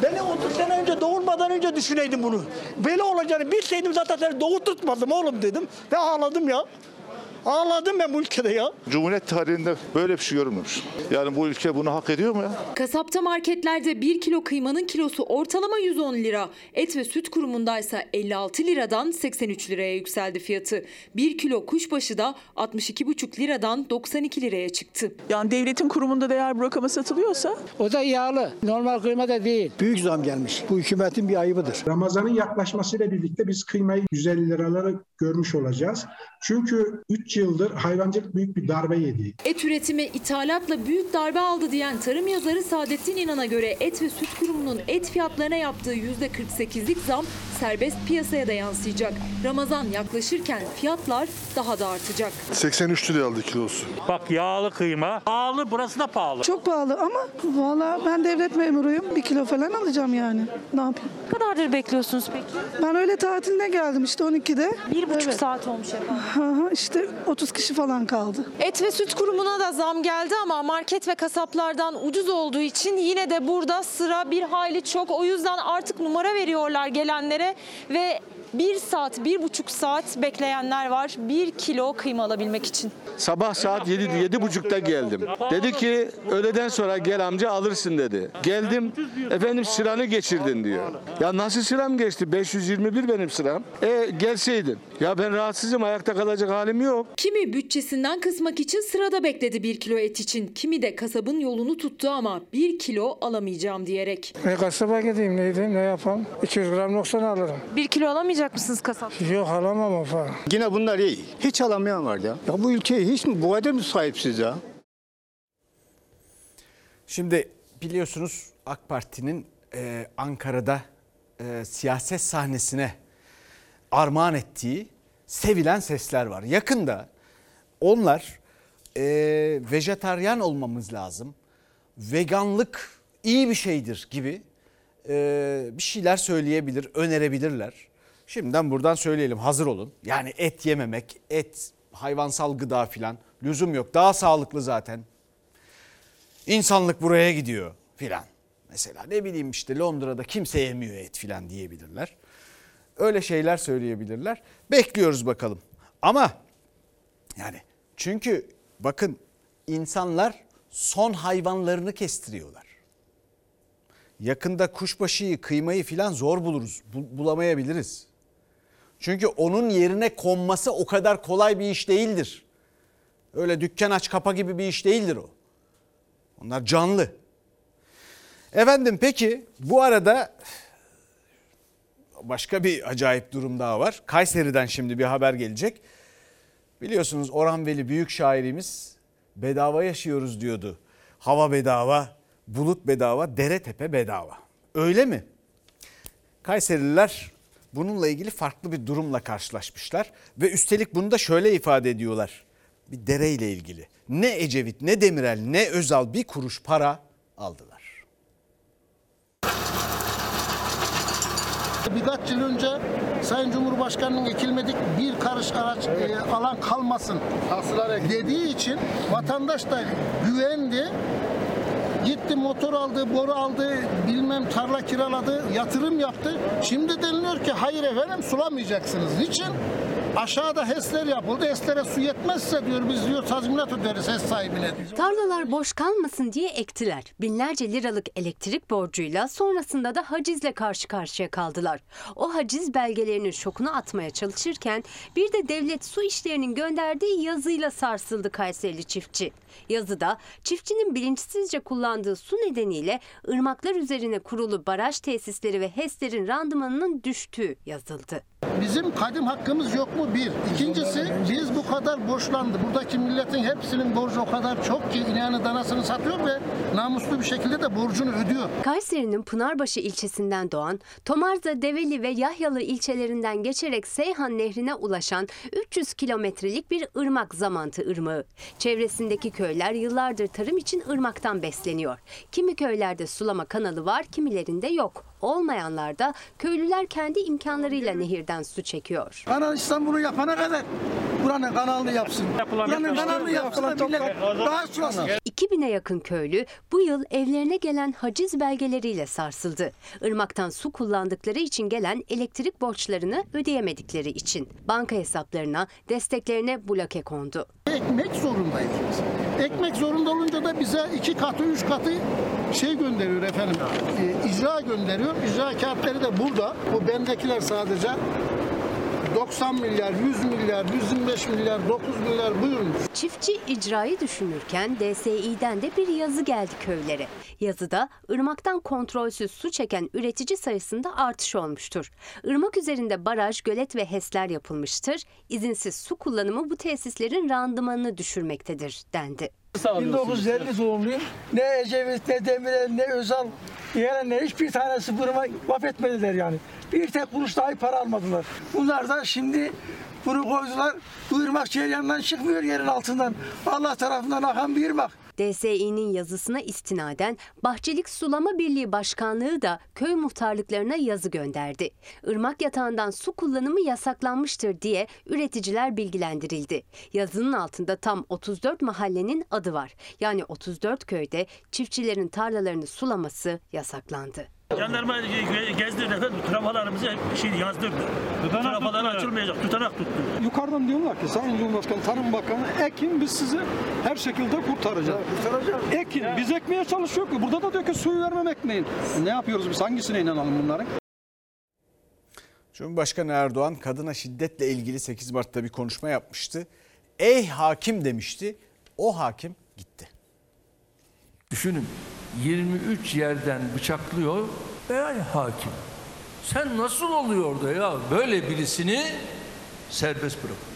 Beni otuz sene önce doğurmadan önce düşüneydim bunu. Böyle olacağını bilseydim zaten seni doğurtmazdım oğlum dedim. Ve ağladım ya. Ağladım ben bu ülkede ya. Cumhuriyet tarihinde böyle bir şey görmemiş. Yani bu ülke bunu hak ediyor mu ya? Kasapta, marketlerde bir kilo kıymanın kilosu ortalama yüz on lira. Et ve Süt Kurumu'ndaysa elli altı liradan seksen üç liraya yükseldi fiyatı. bir kilo kuşbaşı da altmış iki virgül beş liradan doksan iki liraya çıktı. Yani devletin kurumunda değer bırakama satılıyorsa o da yağlı. Normal kıyma da değil. Büyük zam gelmiş. Bu hükümetin bir ayıbıdır. Ramazan'ın yaklaşmasıyla birlikte biz kıymayı yüz elli liralara görmüş olacağız. Çünkü üç yıldır hayvancılık büyük bir darbe yedi. Et üretimi ithalatla büyük darbe aldı diyen tarım yazarı Saadettin İnan'a göre Et ve Süt Kurumu'nun et fiyatlarına yaptığı yüzde kırk sekizlik zam serbest piyasaya da yansıyacak. Ramazan yaklaşırken fiyatlar daha da artacak. seksen üç liraya aldı kilosu. Bak yağlı kıyma pahalı, burası da pahalı. Çok pahalı ama valla ben devlet memuruyum. Bir kilo falan alacağım yani. Ne yapayım? Ne kadardır bekliyorsunuz peki? Ben öyle tatiline geldim işte on ikide. Bir buçuk evet. Saat olmuş efendim. İşte otuz kişi falan kaldı. Et ve Süt Kurumu'na da zam geldi ama market ve kasaplardan ucuz olduğu için yine de burada sıra bir hayli çok. O yüzden artık numara veriyorlar gelenlere ve bir saat, bir buçuk saat bekleyenler var bir kilo kıyma alabilmek için. Sabah saat yedi, yedi buçukta geldim. Dedi ki öğleden sonra gel amca alırsın dedi. Geldim, efendim sıranı geçirdin diyor. Ya nasıl sıram geçti? beş yüz yirmi bir benim sıram. E gelseydin. Ya ben rahatsızım, ayakta kalacak halim yok. Kimi bütçesinden kısmak için sırada bekledi bir kilo et için. Kimi de kasabın yolunu tuttu ama bir kilo alamayacağım diyerek. E kasaba gideyim, ne edeyim, ne yapalım? iki yüz gram noksan alırım. Bir kilo alamayacak mısınız kasap? Yok, alamam falan. Yine bunlar iyi. Hiç alamayan var ya. Ya bu ülkeye hiç mi, bu kadar mı sahipsiz ya? Şimdi biliyorsunuz AK Parti'nin e, Ankara'da e, siyaset sahnesine armağan ettiği sevilen sesler var. Yakında onlar e, vejetaryen olmamız lazım, veganlık iyi bir şeydir gibi e, bir şeyler söyleyebilir, önerebilirler. Şimdiden buradan söyleyelim, hazır olun. Yani et yememek, et, hayvansal gıda filan lüzum yok. Daha sağlıklı zaten. İnsanlık buraya gidiyor filan. Mesela ne bileyim işte Londra'da kimse yemiyor et filan diyebilirler. Öyle şeyler söyleyebilirler. Bekliyoruz bakalım. Ama yani çünkü bakın insanlar son hayvanlarını kestiriyorlar. Yakında kuşbaşıyı, kıymayı filan zor buluruz. Bu, bulamayabiliriz. Çünkü onun yerine konması o kadar kolay bir iş değildir. Öyle dükkan aç kapa gibi bir iş değildir o. Onlar canlı. Efendim peki bu arada başka bir acayip durum daha var. Kayseri'den şimdi bir haber gelecek. Biliyorsunuz Orhan Veli büyük şairimiz bedava yaşıyoruz diyordu. Hava bedava, bulut bedava, dere tepe bedava. Öyle mi? Kayserililer bununla ilgili farklı bir durumla karşılaşmışlar. Ve üstelik bunu da şöyle ifade ediyorlar. Bir dereyle ilgili. Ne Ecevit, ne Demirel, ne Özal bir kuruş para aldılar. Birkaç yıl önce Sayın Cumhurbaşkanı'nın ekilmedik bir karış araç evet. e, alan kalmasın dediği için vatandaş da güvendi. Gitti motor aldı, boru aldı, bilmem tarla kiraladı, yatırım yaptı. Şimdi deniliyor ki hayır efendim sulamayacaksınız. Niçin? Aşağıda HES'ler yapıldı. HES'lere su yetmezse diyor biz diyor tazminat öderiz HES sahibine. Tarlalar boş kalmasın diye ektiler. Binlerce liralık elektrik borcuyla sonrasında da hacizle karşı karşıya kaldılar. O haciz belgelerinin şokunu atmaya çalışırken bir de devlet su işlerinin gönderdiği yazıyla sarsıldı Kayserili çiftçi. Yazıda çiftçinin bilinçsizce kullandığı su nedeniyle ırmaklar üzerine kurulu baraj tesisleri ve HES'lerin randımanının düştüğü yazıldı. Bizim kadim hakkımız yok mu? Bir. İkincisi biz bu kadar borçlandı. Buradaki milletin hepsinin borcu o kadar çok ki inanı danasını satıyor ve namuslu bir şekilde de borcunu ödüyor. Kayseri'nin Pınarbaşı ilçesinden doğan, Tomarza, Develi ve Yahyalı ilçelerinden geçerek Seyhan Nehri'ne ulaşan üç yüz kilometrelik bir ırmak Zamantı Irmağı. Çevresindeki köyler yıllardır tarım için ırmaktan besleniyor. Kimi köylerde sulama kanalı var, kimilerinde yok. Olmayanlar da köylüler kendi imkanlarıyla nehirden su çekiyor. Kanal İstanbul'u yapana kadar buranın kanalını yapsın. Buranın kanalını yapsın. Daha sulasın. iki bine yakın köylü bu yıl evlerine gelen haciz belgeleriyle sarsıldı. Irmaktan su kullandıkları için gelen elektrik borçlarını ödeyemedikleri için. Banka hesaplarına, desteklerine bloke kondu. Ekmek zorundayız. Ekmek zorunda olunca da bize iki katı, üç katı şey gönderiyor efendim, e, icra gönderiyor. İcra kağıtları da burada. Bu bendekiler sadece doksan milyar, yüz milyar, yüz yirmi beş milyar, dokuz milyar buyurmuş. Çiftçi icrayı düşünürken D S İ'den de bir yazı geldi köylere. Yazıda ırmaktan kontrolsüz su çeken üretici sayısında artış olmuştur. Irmak üzerinde baraj, gölet ve HES'ler yapılmıştır. İzinsiz su kullanımı bu tesislerin randımanını düşürmektedir dendi. bin dokuz yüz elli doğumluyum. Ne Ecevit, ne Demirel, ne Özal, yani ne hiçbir tanesi buruma vaf etmediler yani. Bir tek kuruş dahi para almadılar. Bunlar da şimdi bunu koydular. Bu ırmak cereyandan çıkmıyor yerin altından. Allah tarafından akan bir ırmak. D S İ'nin yazısına istinaden Bahçelik Sulama Birliği Başkanlığı da köy muhtarlıklarına yazı gönderdi. Irmak yatağından su kullanımı yasaklanmıştır diye üreticiler bilgilendirildi. Yazının altında tam otuz dört mahallenin adı var. Yani otuz dört köyde çiftçilerin tarlalarını sulaması yasaklandı. Jandarma gezdirdi efendim, trafalarımızı hep şey yazdırdı. Trafaları açılmayacak, tutanak tuttu. Yukarıdan diyorlar ki Sayın Cumhurbaşkanı, Tarım Bakanı, ekin biz sizi her şekilde kurtaracağız. Kurtaracağız. Ekin, ya. Biz ekmeye çalışıyor ki. Burada da diyor ki suyu vermem ekmeyin. Ne yapıyoruz biz, hangisine inanalım bunların? Cumhurbaşkanı Erdoğan kadına şiddetle ilgili sekiz Mart'ta bir konuşma yapmıştı. Ey hakim demişti, o hakim gitti. Düşünün, yirmi üç yerden bıçaklıyor, ey hakim sen nasıl oluyor da ya böyle birisini serbest bırakıyorsun?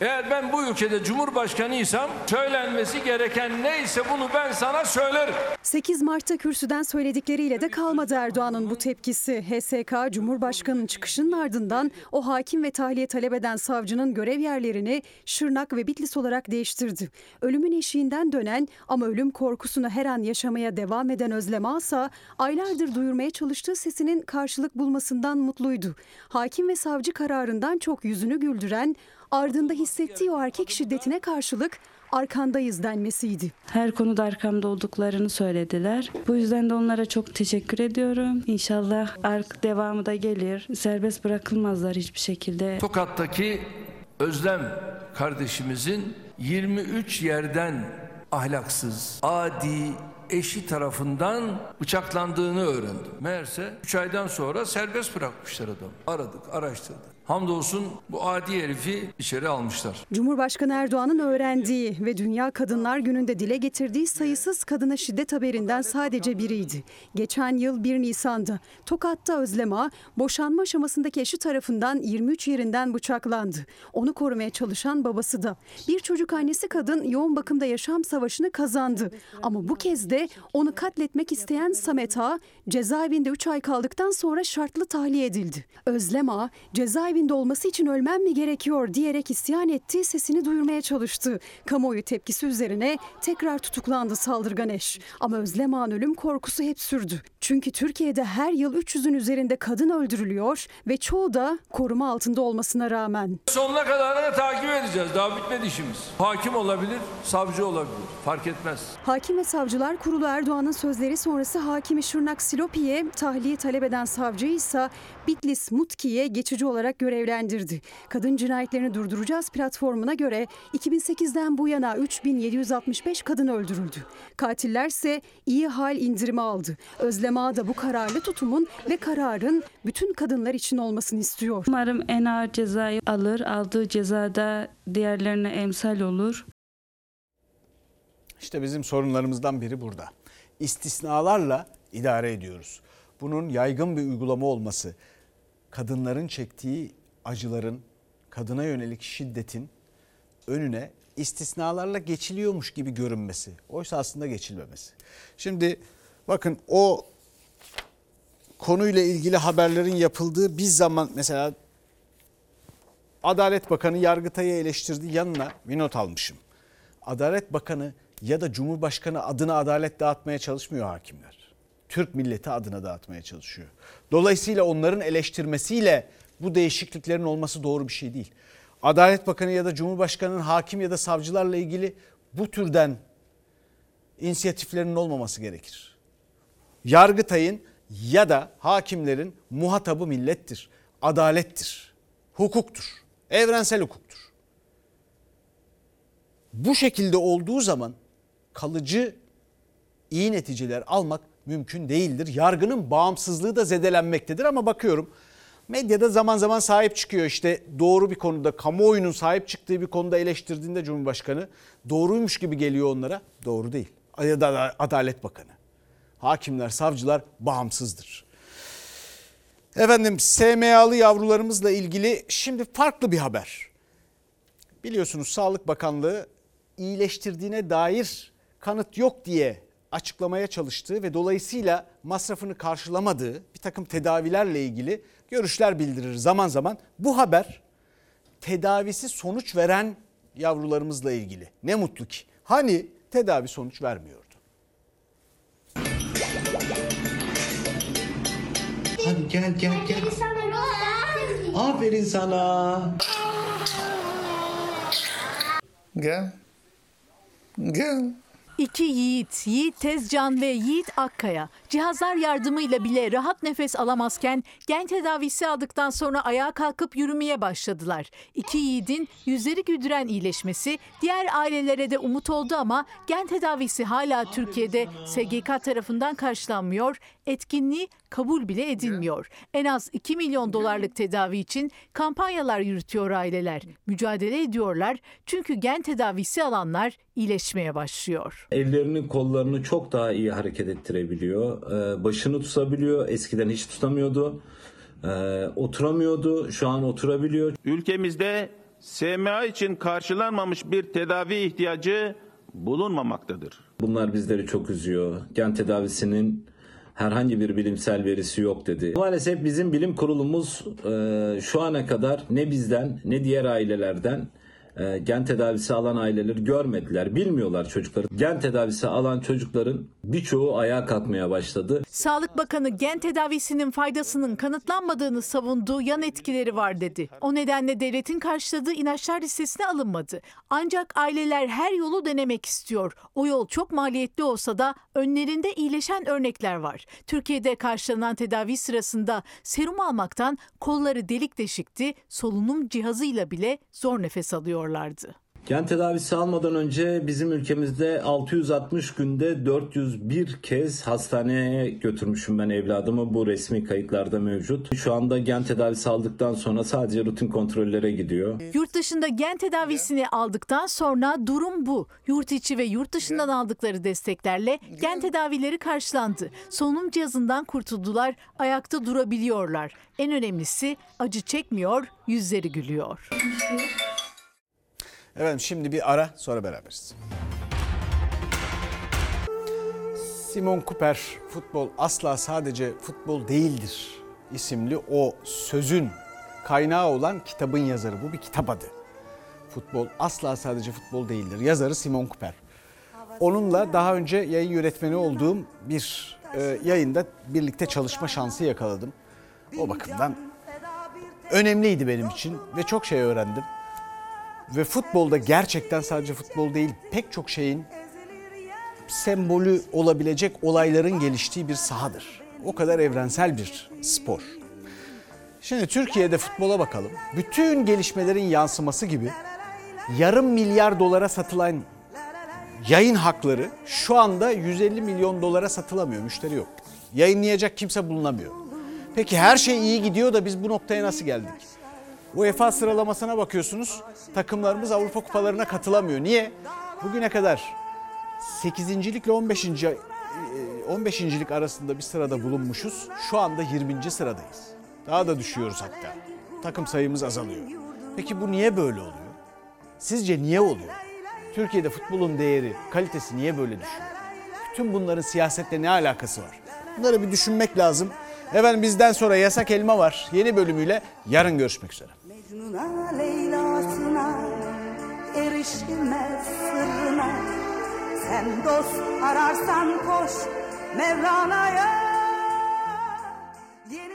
Eğer ben bu ülkede cumhurbaşkanıysam söylenmesi gereken neyse bunu ben sana söylerim. sekiz Mart'ta kürsüden söyledikleriyle de kalmadı Erdoğan'ın bu tepkisi. H S K, Cumhurbaşkanı'nın çıkışının ardından o hakim ve tahliye talep eden savcının görev yerlerini Şırnak ve Bitlis olarak değiştirdi. Ölümün eşiğinden dönen ama ölüm korkusunu her an yaşamaya devam eden Özlem Asa, aylardır duyurmaya çalıştığı sesinin karşılık bulmasından mutluydu. Hakim ve savcı kararından çok yüzünü güldüren, ardında hissettiği o erkek şiddetine karşılık arkandayız denmesiydi. Her konuda arkamda olduklarını söylediler. Bu yüzden de onlara çok teşekkür ediyorum. İnşallah ark devamı da gelir. Serbest bırakılmazlar hiçbir şekilde. Tokat'taki Özlem kardeşimizin yirmi üç yerden ahlaksız, adi, eşi tarafından bıçaklandığını öğrendim. Meğerse üç aydan sonra serbest bırakmışlar adamı. Aradık, araştırdık. Hamdolsun bu adi herifi içeri almışlar. Cumhurbaşkanı Erdoğan'ın öğrendiği ve Dünya Kadınlar Günü'nde dile getirdiği sayısız kadına şiddet haberinden sadece biriydi. Geçen yıl bir Nisan'da Tokat'ta Özlem Ağa, boşanma aşamasındaki eşi tarafından yirmi üç yerinden bıçaklandı. Onu korumaya çalışan babası da. Bir çocuk annesi kadın yoğun bakımda yaşam savaşını kazandı. Ama bu kez de onu katletmek isteyen Samet Ağa cezaevinde üç ay kaldıktan sonra şartlı tahliye edildi. Özlem Ağa, cezaevinde evinde olması için ölmem mi gerekiyor diyerek isyan etti, sesini duyurmaya çalıştı. Kamuoyu tepkisi üzerine tekrar tutuklandı saldırgan eş. Ama Özlem Ağa'nın ölüm korkusu hep sürdü. Çünkü Türkiye'de her yıl üç yüzün üzerinde kadın öldürülüyor ve çoğu da koruma altında olmasına rağmen. Sonuna kadar da takip edeceğiz. Daha bitmedi işimiz. Hakim olabilir, savcı olabilir. Fark etmez. Hakim ve Savcılar Kurulu Erdoğan'ın sözleri sonrası hakimi Şırnak Silopi'ye, tahliye talep eden savcıyı ise Bitlis Mutki'ye geçici olarak görevlendirdi. Kadın cinayetlerini durduracağız platformuna göre iki bin sekizden bu yana üç bin yedi yüz altmış beş kadın öldürüldü. Katillerse iyi hal indirimi aldı. Özlem Ağa da bu kararlı tutumun ve kararın bütün kadınlar için olmasını istiyor. Umarım en ağır cezayı alır, aldığı cezada diğerlerine emsal olur. İşte bizim sorunlarımızdan biri burada. İstisnalarla idare ediyoruz. Bunun yaygın bir uygulama olması, kadınların çektiği acıların, kadına yönelik şiddetin önüne istisnalarla geçiliyormuş gibi görünmesi. Oysa aslında geçilmemesi. Şimdi bakın, o konuyla ilgili haberlerin yapıldığı bir zaman mesela Adalet Bakanı Yargıtay'ı eleştirdi, yanına bir not almışım. Adalet Bakanı ya da Cumhurbaşkanı adına adalet dağıtmaya çalışmıyor hakimler. Türk milleti adına dağıtmaya çalışıyor. Dolayısıyla onların eleştirmesiyle bu değişikliklerin olması doğru bir şey değil. Adalet Bakanı ya da Cumhurbaşkanı'nın hakim ya da savcılarla ilgili bu türden inisiyatiflerinin olmaması gerekir. Yargıtay'ın ya da hakimlerin muhatabı millettir, adalettir, hukuktur, evrensel hukuktur. Bu şekilde olduğu zaman kalıcı iyi neticeler almak mümkün değildir. Yargının bağımsızlığı da zedelenmektedir ama bakıyorum medyada zaman zaman sahip çıkıyor. İşte doğru bir konuda, kamuoyunun sahip çıktığı bir konuda eleştirdiğinde Cumhurbaşkanı doğruymuş gibi geliyor onlara. Doğru değil. Adalet Bakanı, hakimler, savcılar bağımsızdır. Efendim, S M A'lı yavrularımızla ilgili şimdi farklı bir haber. Biliyorsunuz Sağlık Bakanlığı iyileştirdiğine dair kanıt yok diye açıklamaya çalıştığı ve dolayısıyla masrafını karşılamadığı bir takım tedavilerle ilgili görüşler bildirir zaman zaman. Bu haber tedavisi sonuç veren yavrularımızla ilgili. Ne mutlu ki. Hani tedavi sonuç vermiyordu. Hadi gel gel gel. Aferin sana. Aferin sana. Gel. Gel. İki yiğit, Yiğit Tezcan ve Yiğit Akkaya cihazlar yardımıyla bile rahat nefes alamazken gen tedavisi aldıktan sonra ayağa kalkıp yürümeye başladılar. İki yiğidin yüzleri güldüren iyileşmesi diğer ailelere de umut oldu ama gen tedavisi hala Türkiye'de S G K tarafından karşılanmıyor, etkinliği kabul bile edilmiyor. En az iki milyon dolarlık tedavi için kampanyalar yürütüyor aileler. Mücadele ediyorlar çünkü gen tedavisi alanlar iyileşmeye başlıyor. Ellerini, kollarını çok daha iyi hareket ettirebiliyor. Başını tutabiliyor. Eskiden hiç tutamıyordu. Oturamıyordu. Şu an oturabiliyor. Ülkemizde S M A için karşılanmamış bir tedavi ihtiyacı bulunmamaktadır. Bunlar bizleri çok üzüyor. Gen tedavisinin herhangi bir bilimsel verisi yok dedi. Maalesef bizim bilim kurulumuz şu ana kadar ne bizden ne diğer ailelerden gen tedavisi alan aileleri görmediler, bilmiyorlar çocukları. Gen tedavisi alan çocukların birçoğu ayağa kalkmaya başladı. Sağlık Bakanı gen tedavisinin faydasının kanıtlanmadığını savunduğu yan etkileri var dedi. O nedenle devletin karşıladığı ilaçlar listesine alınmadı. Ancak aileler her yolu denemek istiyor. O yol çok maliyetli olsa da önlerinde iyileşen örnekler var. Türkiye'de karşılanan tedavi sırasında serum almaktan kolları delik deşikti, solunum cihazıyla bile zor nefes alıyor. Gen tedavisi almadan önce bizim ülkemizde altı yüz altmış günde dört yüz bir kez hastaneye götürmüşüm ben evladımı. Bu resmi kayıtlarda mevcut. Şu anda gen tedavisi aldıktan sonra sadece rutin kontrollere gidiyor. Yurt dışında gen tedavisini aldıktan sonra durum bu. Yurt içi ve yurt dışından aldıkları desteklerle gen tedavileri karşılandı. Solunum cihazından kurtuldular, ayakta durabiliyorlar. En önemlisi acı çekmiyor, yüzleri gülüyor. Efendim şimdi bir ara, sonra beraberiz. Simon Cooper, futbol asla sadece futbol değildir isimli o sözün kaynağı olan kitabın yazarı. Bu bir kitap adı. Futbol asla sadece futbol değildir. Yazarı Simon Cooper. Onunla daha önce yayın yönetmeni olduğum bir e, yayında birlikte çalışma şansı yakaladım. O bakımdan önemliydi benim için ve çok şey öğrendim. Ve futbolda gerçekten sadece futbol değil, pek çok şeyin sembolü olabilecek olayların geliştiği bir sahadır. O kadar evrensel bir spor. Şimdi Türkiye'de futbola bakalım. Bütün gelişmelerin yansıması gibi yarım milyar dolara satılan yayın hakları şu anda yüz elli milyon dolara satılamıyor, müşteri yok. Yayınlayacak kimse bulunamıyor. Peki her şey iyi gidiyor da biz bu noktaya nasıl geldik? UEFA sıralamasına bakıyorsunuz, takımlarımız Avrupa kupalarına katılamıyor. Niye? Bugüne kadar sekizincilikle on beşinci. on beşinci. arasında bir sırada bulunmuşuz. Şu anda yirminci sıradayız. Daha da düşüyoruz hatta. Takım sayımız azalıyor. Peki bu niye böyle oluyor? Sizce niye oluyor? Türkiye'de futbolun değeri, kalitesi niye böyle düşüyor? Bütün bunların siyasetle ne alakası var? Bunları bir düşünmek lazım. Efendim bizden sonra Yasak Elma var. Yeni bölümüyle yarın görüşmek üzere. Mecnun'a, Leyla'sına, erişilmez sırrına. Sen dost ararsan koş Mevlana'ya.